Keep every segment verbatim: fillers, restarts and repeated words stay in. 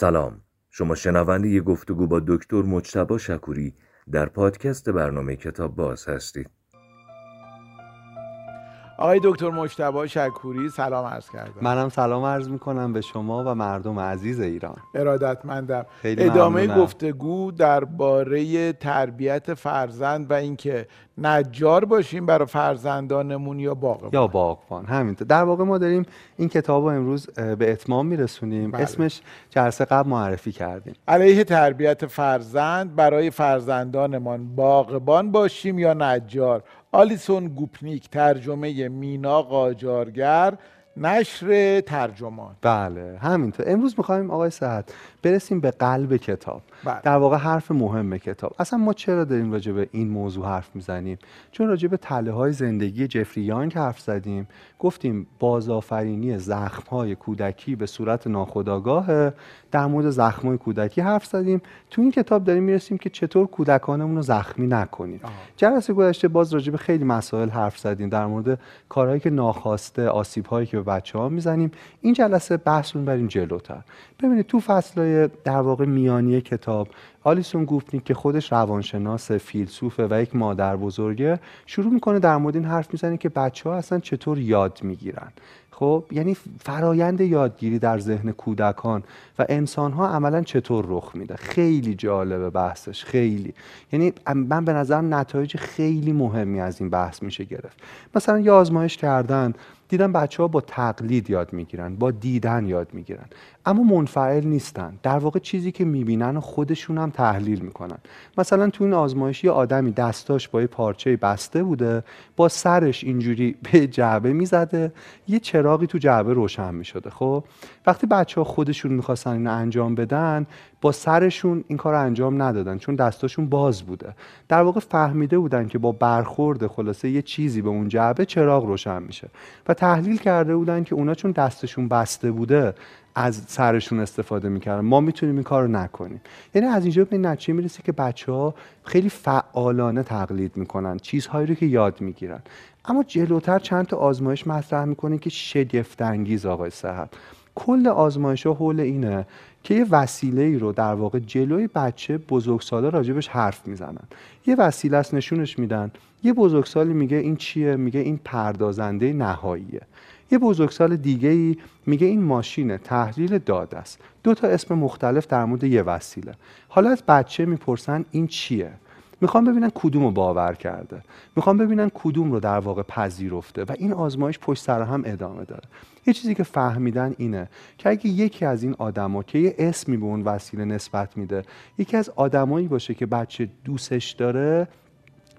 سلام، شما شنونده ی گفتگو با دکتر مجتبی شکوری در پادکست برنامه کتاب باز هستید. آقای دکتر مجتبی شکوری سلام عرض کردم. منم سلام عرض میکنم به شما و مردم عزیز ایران. ارادتمندم. ادامه گفتگو درباره تربیت فرزند و اینکه نجار باشیم برای فرزندانمون یا باغبان. یا باغبان، همینطور. در واقع ما داریم این کتاب رو امروز به اتمام میرسونیم. بله. اسمش جلسه قبل معرفی کردیم. علیه تربیت فرزند برای فرزندانمان باغبان باشیم یا نجار. آلیسون گوپنیک، ترجمه مینا قاجارگر، نشر ترجمان. بله همینطور. امروز میخوایم آقای سعد برسیم به قلب کتاب. بله. در واقع حرف مهم کتاب. اصلا ما چرا داریم راجع به این موضوع حرف میزنیم؟ چون راجع به تله های زندگی جفری یانگ حرف زدیم، گفتیم بازآفرینی زخم های کودکی به صورت ناخودآگاه، در مورد زخم های کودکی حرف زدیم. تو این کتاب داریم میرسیم که چطور کودکانمون رو زخمی نکنیم. آه. جلسه گذشته باز راجع به خیلی مسائل حرف زدیم، در مورد کارهایی که ناخواسته، آسیب هایی که بچه‌ها میزنیم. این جلسه بحث می‌بریم جلوتر. ببینید تو فصل‌های در واقع میانی کتاب، آلیسون گوپنیک که خودش روانشناس، فیلسوفه و یک مادر بزرگه، شروع می‌کنه در مورد این حرف میزنه که بچه‌ها اصلا چطور یاد می‌گیرن. خب یعنی فرایند یادگیری در ذهن کودکان و انسان‌ها عملاً چطور رخ میده. خیلی جالبه بحثش، خیلی. یعنی من به نظرم نتایج خیلی مهمی از این بحث میشه گرفت. مثلا یه آزمایش کردن، دیدن بچه‌ها با تقلید یاد میگیرن، با دیدن یاد میگیرن، اما منفعل نیستن. در واقع چیزی که میبینن خودشون هم تحلیل میکنن. مثلا تو این آزمایش یه آدمی دستاش با یه پارچه بسته بوده، با سرش اینجوری به جعبه میزده، یه چراغی تو جعبه روشن میشده. خب وقتی بچه‌ها خودشون میخواستن اینو انجام بدن، با سرشون این کارو انجام ندادن چون دستاشون باز بوده. در واقع فهمیده بودن که با برخورد خلاصه یه چیزی به اون جعبه چراغ روشن میشه و تحلیل کرده بودن که اونا چون دستشون بسته بوده از سرشون استفاده میکردن. ما میتونیم این کارو نکنیم. یعنی از اینجا به نتیجه میرسه که بچه‌ها خیلی فعالانه تقلید میکنن چیزهایی رو که یاد میگیرن. اما جلوتر چند تا آزمایش مطرح میکنه که شگفت انگیز آقای صحت. کل آزمایش‌ها حول اینه که یه وسیله‌ای رو در واقع جلوی بچه بزرگسالا راجبش حرف میزنن. یه وسیله است، نشونش میدن. یه بزرگسالی میگه این چیه؟ میگه این پردازنده نهاییه. یه بزرگسال دیگه‌ای میگه این ماشینه، تحلیل داده است. دو تا اسم مختلف در مورد یه وسیله. حالا از بچه میپرسن این چیه؟ میخوام ببینن کدوم رو باور کرده، میخوام ببینن کدوم رو در واقع پذیرفته و این آزمایش پشت سر هم ادامه داره. یه چیزی که فهمیدن اینه که اگه یکی از این آدما که یه اسمی به اون وسیله نسبت میده، یکی از آدمایی باشه که بچه دوستش داره،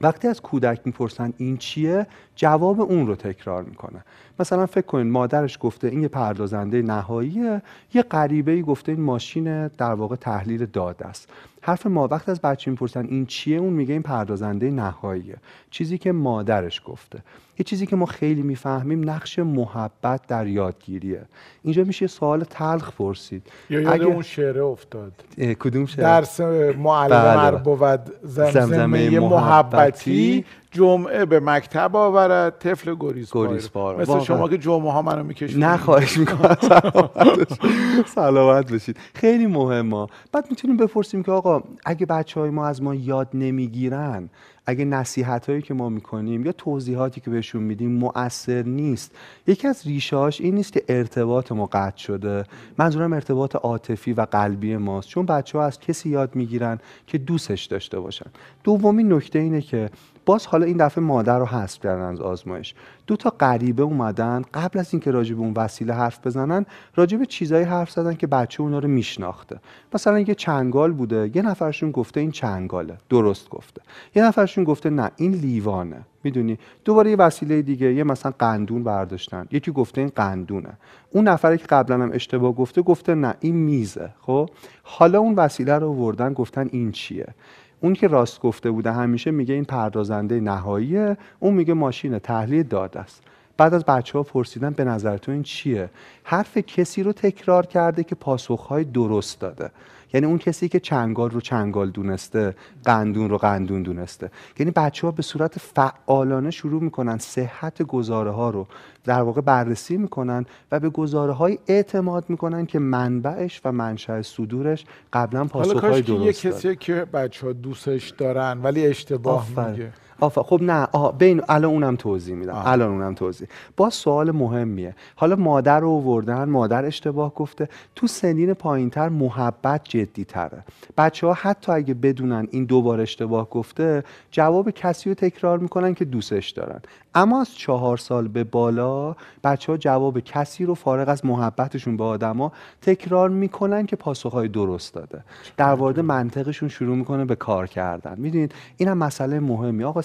وقتی از کودک میپرسن این چیه، جواب اون رو تکرار میکنه. مثلا فکر کنین مادرش گفته این یه پردازنده نهاییه، یه غریبه‌ای گفته این ماشین در واقع تحلیل داده است. حرف ما وقت از بچه میپرسن این چیه، اون میگه این پردازنده نهاییه، چیزی که مادرش گفته. یه چیزی که ما خیلی میفهمیم نقش محبت در یادگیریه. اینجا میشه سوال تلخ پرسید. یا یاد اگه... اون شعره افتاد. کدوم شعر؟ درس معلم مر بود زمزمه محبتی، جمعه به مکتب آورد طفل گریزپار. مثل واقع. شما که جمعه ها منو میکشید. نه خواهش میکنم. سلامت بشید. خیلی مهمه. بعد میتونیم بپرسیم که آقا اگه بچهای ما از ما یاد نمیگیرن، اگه نصیحتایی که ما میکنیم یا توضیحاتی که بهشون میدیم مؤثر نیست، یکی از ریشه‌هاش این نیست که ارتباط ما قطع شده. منظورم ارتباط عاطفی و قلبی ماست، چون بچه‌ها از کسی یاد میگیرن که دوستش داشته باشن. دومین نکته اینه که باز حالا این دفعه مادر رو حذف کردن از آزمایش. دو تا غریبه اومدن، قبل از اینکه راجع به اون وسیله حرف بزنن، راجع به چیزایی حرف زدن که بچه اونا رو میشناخته. مثلا یه چنگال بوده، یه نفرشون گفته این چنگاله، درست گفته. یه نفرشون گفته نه این لیوانه. میدونی دوباره یه وسیله دیگه، یه مثلا قندون برداشتن، یکی گفته این قندونه. اون نفری که قبلا هم اشتباه گفته گفته نه این میزه. خب حالا اون وسیله رو آوردن گفتن این چیه. اون که راست گفته بوده همیشه میگه این پردازنده نهاییه، اون میگه ماشین تحلیل داده است. بعد از بچه‌ها پرسیدن به نظرتون این چیه؟ حرف کسی رو تکرار کرده که پاسخ‌های درست داده. یعنی اون کسی که چنگال رو چنگال دونسته، قندون رو قندون دونسته. یعنی بچه‌ها به صورت فعالانه شروع می‌کنن صحت گزاره‌ها رو در واقع بررسی می‌کنن و به گزاره‌های اعتماد می‌کنن که منبعش و منشأ صدورش قبلا پاسخ‌های درست داده. حالا کاش یه کسی که بچه‌ها دوستش دارن ولی اشتباه میگه. آفا خب نه آها بین الان اونم توضیح میدم الان اونم توضیح باز سوال مهمیه. حالا مادر رو آوردن، مادر اشتباه گفته. تو سنین پایینتر محبت جدی تره. بچه‌ها حتی اگه بدونن این دوباره اشتباه گفته، جواب کسی رو تکرار میکنن که دوستش دارن. اما از چهار سال به بالا بچه‌ها جواب کسی رو فارغ از محبتشون به آدما تکرار میکنن که پاسخ‌های درست داده. در مورد منطقشون شروع میکنه به کار کردن. میدونید اینم مسئله مهمی. آقا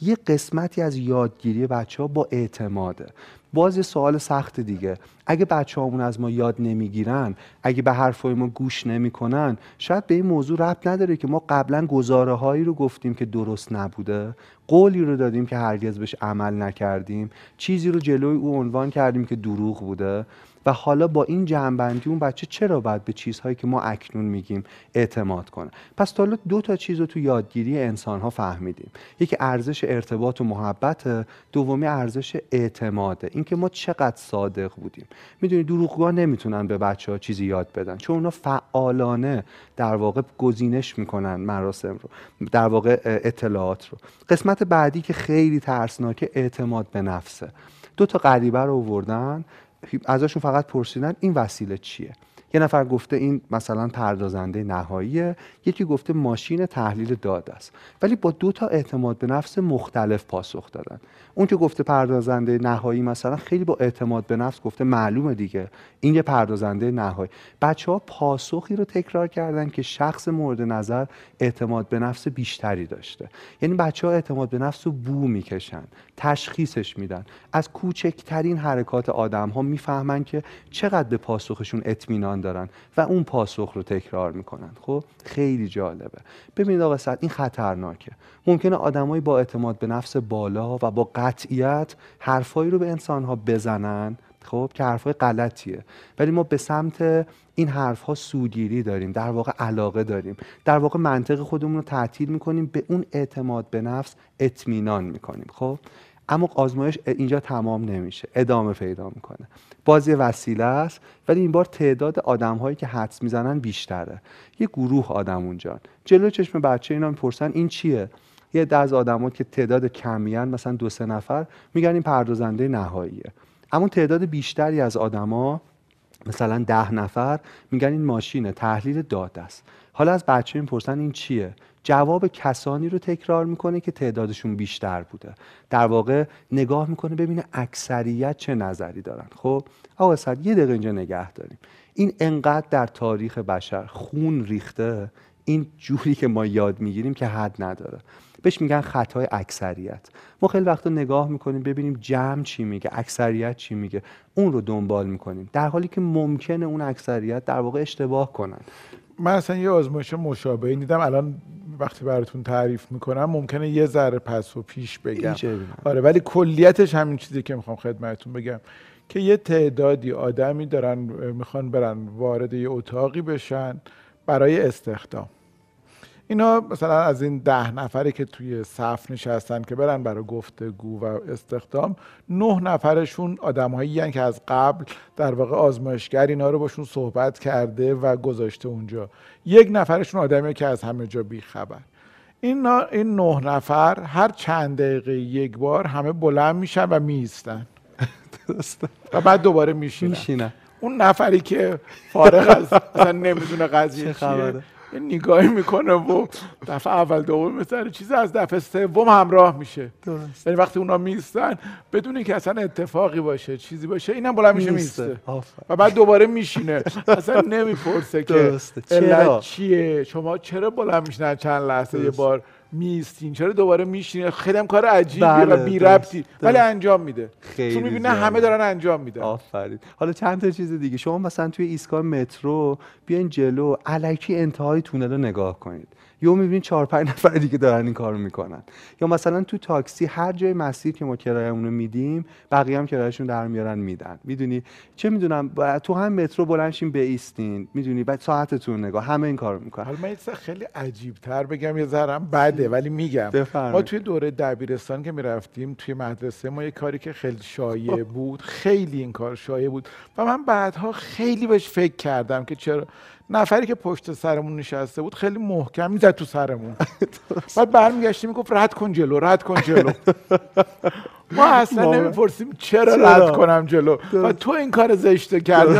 یه قسمتی از یادگیری بچه ها با اعتماده. باز یه سوال سخت دیگه، اگه بچه هامون از ما یاد نمیگیرن، اگه به حرفای ما گوش نمیکنن، شاید به این موضوع ربط نداره که ما قبلا گزاره هایی رو گفتیم که درست نبوده، قولی رو دادیم که هرگز بهش عمل نکردیم، چیزی رو جلوی او عنوان کردیم که دروغ بوده و حالا با این جنبندی اون بچه چرا باید به چیزهایی که ما اکنون میگیم اعتماد کنه؟ پس تا حالا دو تا چیز رو تو یادگیری انسان‌ها فهمیدیم. یکی ارزش ارتباط و محبت، دومی ارزش اعتماده. اینکه ما چقدر صادق بودیم. میدونید دروغگوها نمیتونن به بچه‌ها چیزی یاد بدن، چون اونا فعالانه در واقع گزینش میکنن مراسم رو، در واقع اطلاعات رو. قسمت بعدی که خیلی ترسناکه اعتماد به نفسه. دو تا غریبه رو آوردن، ازشون فقط پرسیدن این وسیله چیه. یه نفر گفته این مثلا پردازنده نهاییه، یکی گفته ماشین تحلیل داده است، ولی با دو تا اعتماد به نفس مختلف پاسخ دادن. اون که گفته پردازنده نهایی مثلا خیلی با اعتماد به نفس گفته معلومه دیگه این یه پردازنده نهایی. بچه‌ها پاسخی رو تکرار کردن که شخص مورد نظر اعتماد به نفس بیشتری داشته. یعنی بچه‌ها اعتماد به نفس رو بو میکشن، تشخیصش میدن. از کوچکترین حرکات آدم‌ها میفهمن که چقدر به پاسخشون اطمینان دارن و اون پاسخ رو تکرار میکنن. خب خیلی جالبه. ببینید آقا صد این خطرناکه. ممکنه آدمایی با اعتماد به نفس بالا و با قطعیت حرفایی رو به انسان‌ها بزنن، خب که حرفای غلطیه، ولی ما به سمت این حرف‌ها سوگیری داریم، در واقع علاقه داریم، در واقع منطق خودمون رو تعطیل میکنیم، به اون اعتماد به نفس اطمینان میکنیم. خب اما آزمایش اینجا تمام نمیشه، ادامه پیدا میکنه. باز یه وسیله است، ولی این بار تعداد آدم‌هایی که حدس میزنن بیشتره. یه گروه آدم اونجان جلو چشم بچه اینا میپرسن این چیه. یه عده از آدم‌ها که تعداد کمیان، مثلا دو سه نفر، میگن این پردازنده نهاییه. اما تعداد بیشتری از آدم‌ها، مثلا ده نفر، میگن این ماشین تحلیل داده است. حالا از بچه میپرسن این چیه. جواب کسانی رو تکرار میکنه که تعدادشون بیشتر بوده. در واقع نگاه میکنه ببینه اکثریت چه نظری دارن. خب آقا صد یه دقیقه اینجا نگه داریم. این انقدر در تاریخ بشر خون ریخته، این جوری که ما یاد میگیریم که حد نداره. بهش میگن خطای اکثریت. ما خیلی وقتا نگاه میکنیم ببینیم جمع چی میگه، اکثریت چی میگه، اون رو دنبال میکنیم، در حالی که ممکنه اون اکثریت در واقع اشتباه کنن. من اصلا یه آزمایش مشابهی دیدم، الان وقتی براتون تعریف میکنم ممکنه یه ذره پس و پیش بگم، آره، ولی کلیتش همین چیزی که میخوام خدمتتون بگم که یه تعدادی آدمی دارن میخوان برن وارد یه اتاقی بشن برای استخدام. اینا مثلا از این ده نفری که توی صف نشستن که برن برای گفتگو و استخدام، نه نفرشون آدم‌هایی هستن که از قبل در واقع آزمایشگر اینا رو باشون صحبت کرده و گذاشته اونجا. یک نفرشون آدمیه که از همه جا بی‌خبر. این این نه نفر هر چند دقیقه یک بار همه بلند میشن و میایستن. درسته. و بعد دوباره میشینن. میشینن. اون نفری که فارغ از اصلا نمیدونه قضیه چیه، نگاهی میکنه و دفعه اول دوم مثلا چیزی از دفعه سوم همراه میشه. درست. یعنی وقتی اونا میستن بدون اینکه اصلا اتفاقی باشه، چیزی باشه، اینم بالا میشه میسته و بعد دوباره میشینه. اصلا نمیپرسه که چرا چیه، شما چرا بالا میشینن چند لحظه یه بار میستین، چرا دوباره میشینه. خیلی هم کار عجیبیه و بی ربطی، ولی انجام میده، چون میبینه همه دارن انجام میدن. آفرین. حالا چند تا چیز دیگه، شما مثلا توی ایستگاه مترو بیاین جلو، الکی انتهای تونل رو نگاه کنید. یهو میبینید چهار پنج نفر دیگه دارن این کارو میکنن. یا مثلا تو تاکسی هر جای مسیر که ما کرایه‌مون رو میدیم بقیه هم کرایه‌شون در میارن میدن، میدونی چه میدونم تو هم مترو بلنشین بایستین، میدونی بعد ساعتتون نگاه، همه این کارو میکنن. حالا من اصلا خیلی عجیب تر بگم، یه ذره بده ولی میگم، بفرمید. ما توی دوره دبیرستان که میرفتیم توی مدرسه، ما یه کاری که خیلی شایع بود، خیلی این کار شایع بود و من بعدها خیلی بهش فکر کردم که چرا نفری که پشت سرمون نشسته بود خیلی محکم میزد تو سرمون. بعد برمیگشتیم میگفت رد کن جلو، رد کن جلو. ما اصلا نمیپرسیم چرا رد کنم جلو و تو این کار زشته کردی.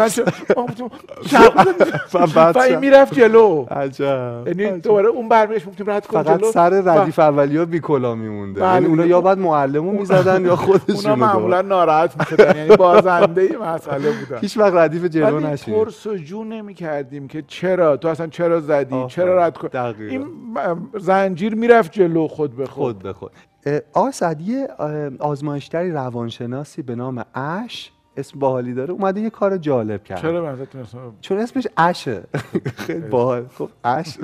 بعد میرفت جلو. عجب. یعنی دوباره اون برمیگشت میگفت رد کن جلو. فقط سر ردیف اولیه بی کلا میمونده. یعنی اونا یا بعد معلمو میزدن یا خودشون. اونا معمولا ناراحت میشدن، یعنی بازنده مسئله بودن. هیچ وقت ردیف جلو نشین. پرسجو نمی‌کردیم که چرا تو اصلا چرا زدی، چرا رد کن. این زنجیر میرفت جلو خود به خود به خود. آسد یه آزمایشگری روانشناسی به نام اش، اسم باحالی داره، اومده یه کار جالب کرد. چرا منظورتون اسم؟ چون اسمش اشه. خیلی باحال. خب اش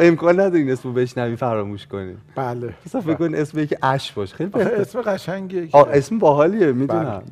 امکان نداره این اسمو بشنوی فراموش کنی. بله. مثلا فکر کن اسمی که اش باشه. خیلی اسم قشنگیه. آ اسم باحالیه، میدونم.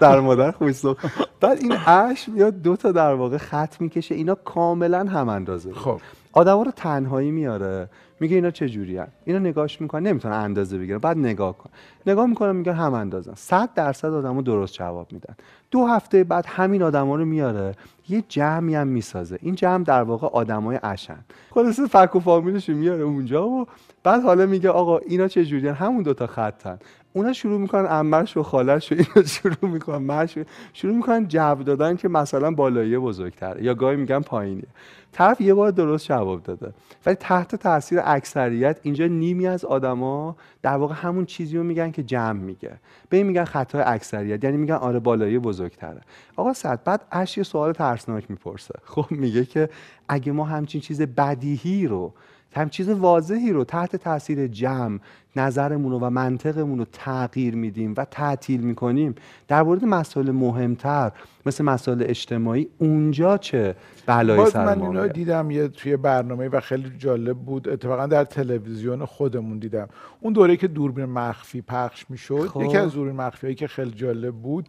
در مادر خوشسو. بعد این اش میاد دو تا در واقع خط میکشه، اینا کاملا هم اندازه. خب آدما رو تنهایی میاره، میگه اینا چه جوریان، اینا نگاهش میکنن نمیتونه اندازه بگیره، بعد نگاه کن، نگاه میکنن میگن هم اندازن. صد درصد آدما درست جواب میدن. دو هفته بعد همین آدما رو میاره یه جمعی هم میسازه، این جمع در واقع آدمای اشن، خلاصه فک و فامیلش میاره اونجا و بعد حالا میگه آقا اینا چه جوریان، همون دوتا خطن. اونا شروع میکنن عمش و خالش و اینا شروع میکنن مش شروع میکنن جو دادن که مثلا بالاییه بزرگتره یا گاهی میگن پایینیه. طرف یه بار درست جواب داده ولی تحت تاثیر اکثریت اینجا نیمی از آدما در واقع همون چیزی رو میگن که جمع میگه، به این میگن خطای اکثریت، یعنی میگن آره بالاییه بزرگتره. آقا صد بعد اش یه سوال ترسناک میپرسه، خب میگه که اگه ما همچین چیز بدیهی رو، هم چیز واضحی رو تحت تاثیر جمع نظرمون رو و منطقمون رو تغییر میدیم و تعطیل میکنیم، در مورد مسائل مهمتر مثل مسائل اجتماعی اونجا چه بلایی سر ما میاد. من اینو دیدم یه توی برنامه و خیلی جالب بود، اتفاقا در تلویزیون خودمون دیدم، اون دوره که دوربین مخفی پخش میشد. خب. یکی از دوربین مخفیایی که خیلی جالب بود،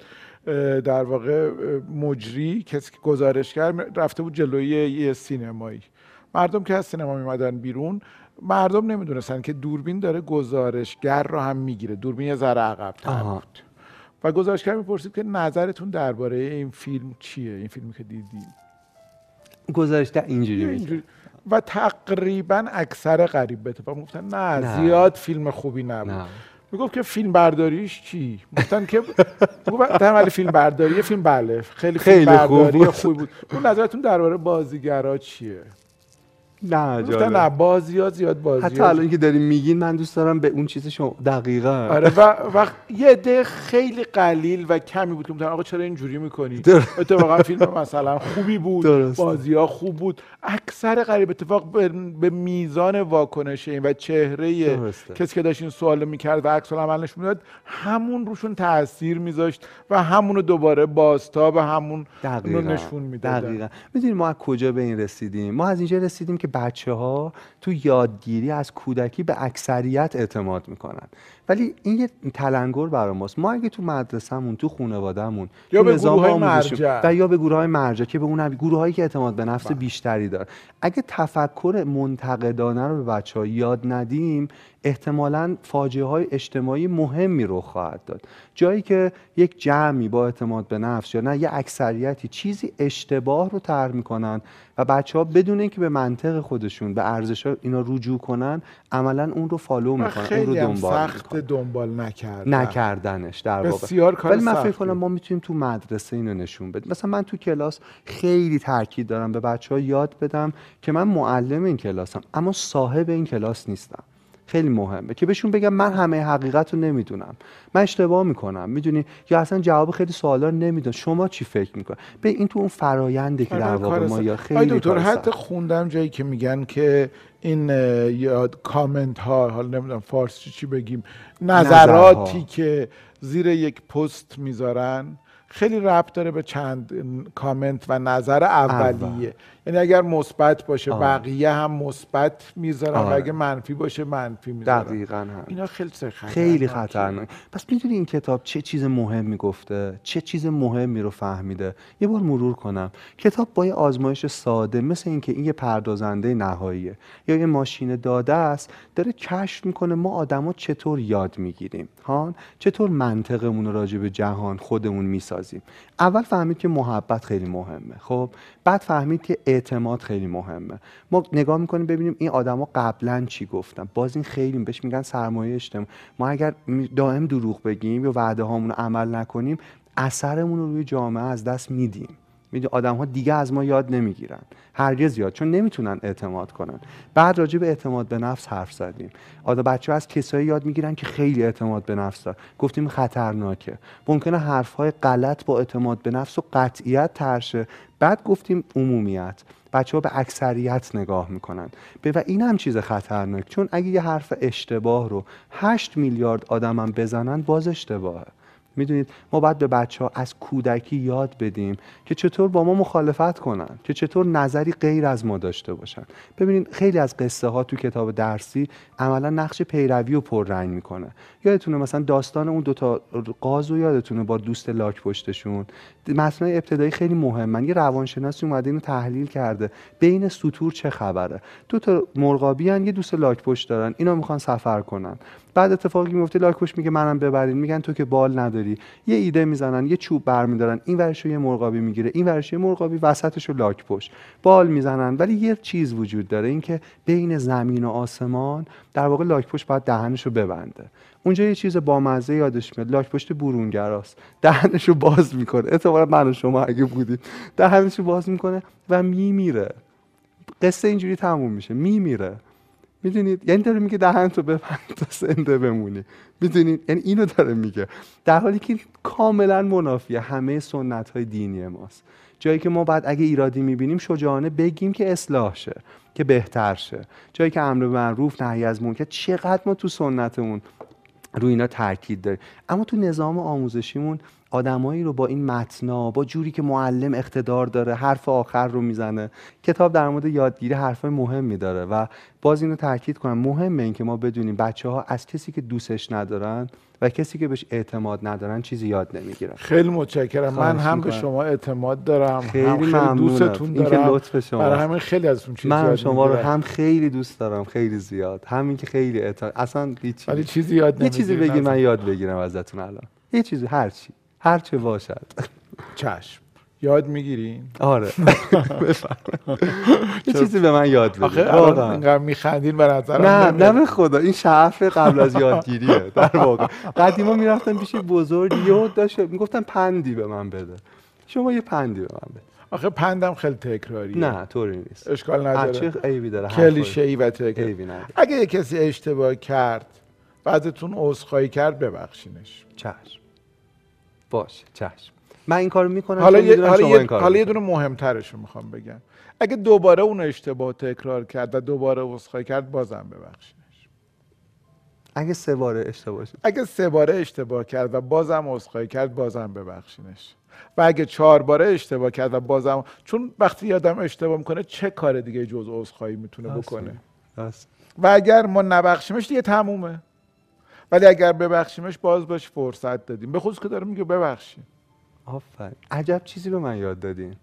در واقع مجری کسی که گزارشگر رفته بود جلوی یه سینمایی، مردم که از سینما میمدن بیرون، مردم نمیدونستن که دوربین داره گزارشگر رو هم میگیره، دوربین یه ذره عقب‌تر بود و گزارشگر میپرسید که نظرتون درباره این فیلم چیه، این فیلمی که دیدید. گزارشگر اینجوری میگه و تقریبا اکثر قریب به اتفاق گفتن نه, نه زیاد فیلم خوبی نبود. نه. میگفت که فیلم برداریش چی؟ گفتن که در فیلم برداری فیلم بله خیلی خیلی برداری خوب بود. اون نظرتون درباره بازیگرا چیه؟ نه جالب. نه بازیات زیاد بازی. حتی الان که داریم میگین من دوست دارم به اون چیز شما دقیقاً. آره و وقت یه عده خیلی قلیل و کمی بود که میگفتن آقا چرا اینجوری می‌کنی؟ اتفاقا فیلم مثلا خوبی بود، بازی‌ها خوب بود. اکثر قریب اتفاق به, به میزان واکنش این و چهره کسی که داشت این سوالو می‌کرد و عکس العملش می‌داد، همون روشون تاثیر می‌ذاشت و همون رو دوباره بازتاب همون رو نشون می‌داد. دقیقاً. می‌دونید ما از کجا به این رسیدیم؟ ما از اینجا رسیدیم که بچه ها تو یادگیری از کودکی به اکثریت اعتماد میکنن، ولی این یه تلنگر برای ماست. ما اگه تو مدرسه‌مون، تو خانواده‌مون، یا به گروه‌های مرجع و یا به گروه‌های مرجع که به اون گروه‌هایی که اعتماد به نفس بیشتری داره، اگه تفکر منتقدانه رو به بچه‌ها یاد ندیم، احتمالاً فاجعه‌های اجتماعی مهمی رخ خواهد داد. جایی که یک جمعی با اعتماد به نفس یا نه یه اکثریتی چیزی اشتباه رو طرح می‌کنن و بچه‌ها بدون اینکه به منطق خودشون، به ارزش‌ها اینا رجوع کنن، عملاً اون رو فالو می‌کنن، اون رو دنبال می‌کنن. دنبال نکردن نکردنش در واقع بسیار کار سخته. ولی من فکر کنم ما میتونیم تو مدرسه اینو نشون بدیم. مثلا من تو کلاس خیلی تاکید دارم به بچه‌ها یاد بدم که من معلم این کلاسم اما صاحب این کلاس نیستم. خیلی مهمه که بهشون بگم من همه حقیقت رو نمیدونم، من اشتباه میکنم، میدونی، یا اصلا جواب خیلی سوالا رو نمیدونم، شما چی فکر میکنید؟ به این تو اون فرآیندی که در واقع ما یا خیلی دکتر حتی خوندم جایی که میگن که این یاد کامنت ها، حالا نمیدونم فارسی چی بگیم، نظراتی نظرها که زیر یک پست میذارن خیلی ربط داره به چند کامنت و نظر اولیه اول. یعنی اگر مثبت باشه آه. بقیه هم مثبت میذارن و اگه منفی باشه منفی میذارن. دقیقاً هم. اینا خیلی خطرناکه. خیلی خطرناکه. پس میدونی این کتاب چه چیز مهمی گفته، چه چیز مهمی رو فهمیده. یه بار مرور کنم. کتاب با یه آزمایش ساده مثل اینکه این یه پردازنده نهاییه یا یه ماشین داده است، داره کشف میکنه ما آدما چطور یاد میگیریم، ها، چطور منطقمون رو راجع به جهان خودمون میسازیم. اول فهمید که محبت خیلی مهمه، خب بعد فهمید که اعتماد خیلی مهمه. ما نگاه میکنیم ببینیم این آدما قبلا چی گفتن. باز این خیلی بهش میگن سرمایه اجتماعی. ما اگر دائم دروغ بگیم یا وعده هامون رو عمل نکنیم، اثرمون رو روی جامعه از دست میدیم. میدونی آدم ها دیگه از ما یاد نمیگیرن، هرگز یاد، چون نمیتونن اعتماد کنن. بعد راجع به اعتماد به نفس حرف زدیم. آدم بچه‌ها از کسایی یاد میگیرن که خیلی اعتماد به نفس دارن، گفتیم خطرناکه، ممکنه حرفهای غلط با اعتماد به نفس و قطعیت ترشه. بعد گفتیم عمومیت، بچه ها به اکثریت نگاه میکنن و این هم چیز خطرناک، چون اگه یه حرف اشتباه رو هشت میلیارد آدم هم بزنن باز اشتباهه. میدونید ما باید به بچه ها از کودکی یاد بدیم که چطور با ما مخالفت کنن، که چطور نظری غیر از ما داشته باشن. ببینید خیلی از قصه ها تو کتاب درسی عملا نقش پیروی و پررنگ میکنه. یادتونه مثلا داستان اون دوتا قاز رو یادتونه با دوست لاک پشتشون؟ مثلا ابتدایی خیلی مهمه. یه روانشناسی اومده اینو تحلیل کرده، بین سطور چه خبره. دو تا مرغابیان یه دوست لاک پشت دارن، اینا میخوان سفر کنن. بعد اتفاقی میفته، لاک‌پشت میگه منم ببرین، میگن تو که بال نداری. یه ایده میزنن، یه چوب برمیدارن، این ورشو یه مرغابی میگیره، این ورشو یه مرغابی، وسطشو لاک‌پشت. بال میزنن، ولی یه چیز وجود داره، این که بین زمین و آسمان در واقع لاک‌پشت باید دهنشو ببنده. اونجا یه چیز بامزه یادش میاد، لاک‌پشت برونگراست، دهنشو باز میکنه. اعتبار من و شما اگه بودیم، دهنشو باز میکنه و میمیره. قصه اینجوری تموم میشه، میمیره. میدونید یعنی داره میگه دهن تو ببند تا زنده بمونی. میدونید یعنی اینو داره میگه، در حالی که کاملا منافیه همه سنت های دینی ماست. جایی که ما بعد اگه ایرادی میبینیم شجاعانه بگیم که اصلاح شه، که بهتر شه. جایی که امر به معروف نهی از منکر، چقدر ما تو سنتمون روی اینا تاکید داریم. اما تو نظام آموزشیمون آدمایی رو با این متنا، با جوری که معلم اقتدار داره حرف آخر رو میزنه. کتاب در مورد یادگیری حرفای مهمی داره و باز اینو تاکید کنم، مهمه این که ما بدونیم بچه‌ها از کسی که دوستش ندارن و کسی که بهش اعتماد ندارن چیزی یاد نمیگیرن. خیلی متشکرم. من هم به شما اعتماد دارم، خیلی هم دوستتون دارم. برای همین خیلی ازتون چیز یاد میگیرم. من شما رو هم خیلی دوست دارم، خیلی زیاد. همین که خیلی اعتماد، اصلا هیچ چیزی یاد نمیگیرم. یه چیزی بگید من یاد بگیرم ازتون الان. یه چیزی، هر چی. هر چه باشد. چشم. یاد میگیرین؟ آره. یه چیزی به من یاد بده. آخه الان اینقدر میخندین به نظرم. نه نه به خدا، این شعف قبل از یادگیریه در واقع. قدیما میرفتن پیش بزرگ، یاد داشت، میگفتن پندی به من بده. شما یه پندی به من بده. آخه پندم خیلی تکراریه. نه طوری نیست. اشکال نداره. چه عیبی داره؟ کلیشه‌ای و تکراری نداره. اگه یه کسی اشتباه کرد، بعدتون عذرخواهی کرد، ببخشینش. چشم. باشه چشم، من این کارو میکنم. حالا یه حالا یه, حالا یه دونه مهمترشو میخوام بگم. اگه دوباره اون اشتباه تکرار کرد و دوباره عذرخواهی کرد، بازم ببخشینش. اگه سه باره اشتباه شد. اگه سه باره اشتباه کرد و بازم عذرخواهی کرد، بازم ببخشینش. و اگه چهار باره اشتباه کرد و بازم، چون وقتی یه آدم اشتباه میکنه چه کار دیگه جز عذرخواهی میتونه بکنه؟ راست. و اگر ما نبخشیمش دیگه تمومه. ولی اگر ببخشیمش، باز باش فرصت دادیم. به خصوص که داره میگه ببخشیم. آفرین. عجب چیزی به من یاد دادین.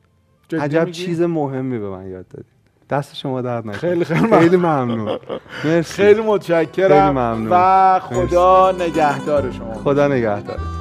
عجب میگی؟ چیز مهمی به من یاد دادین. دست شما درد نکنه. خیلی خیلی ممنون. مرسی. خیلی متشکرم. خیلی ممنون. و خدا نگهدار شما. خدا نگهدار.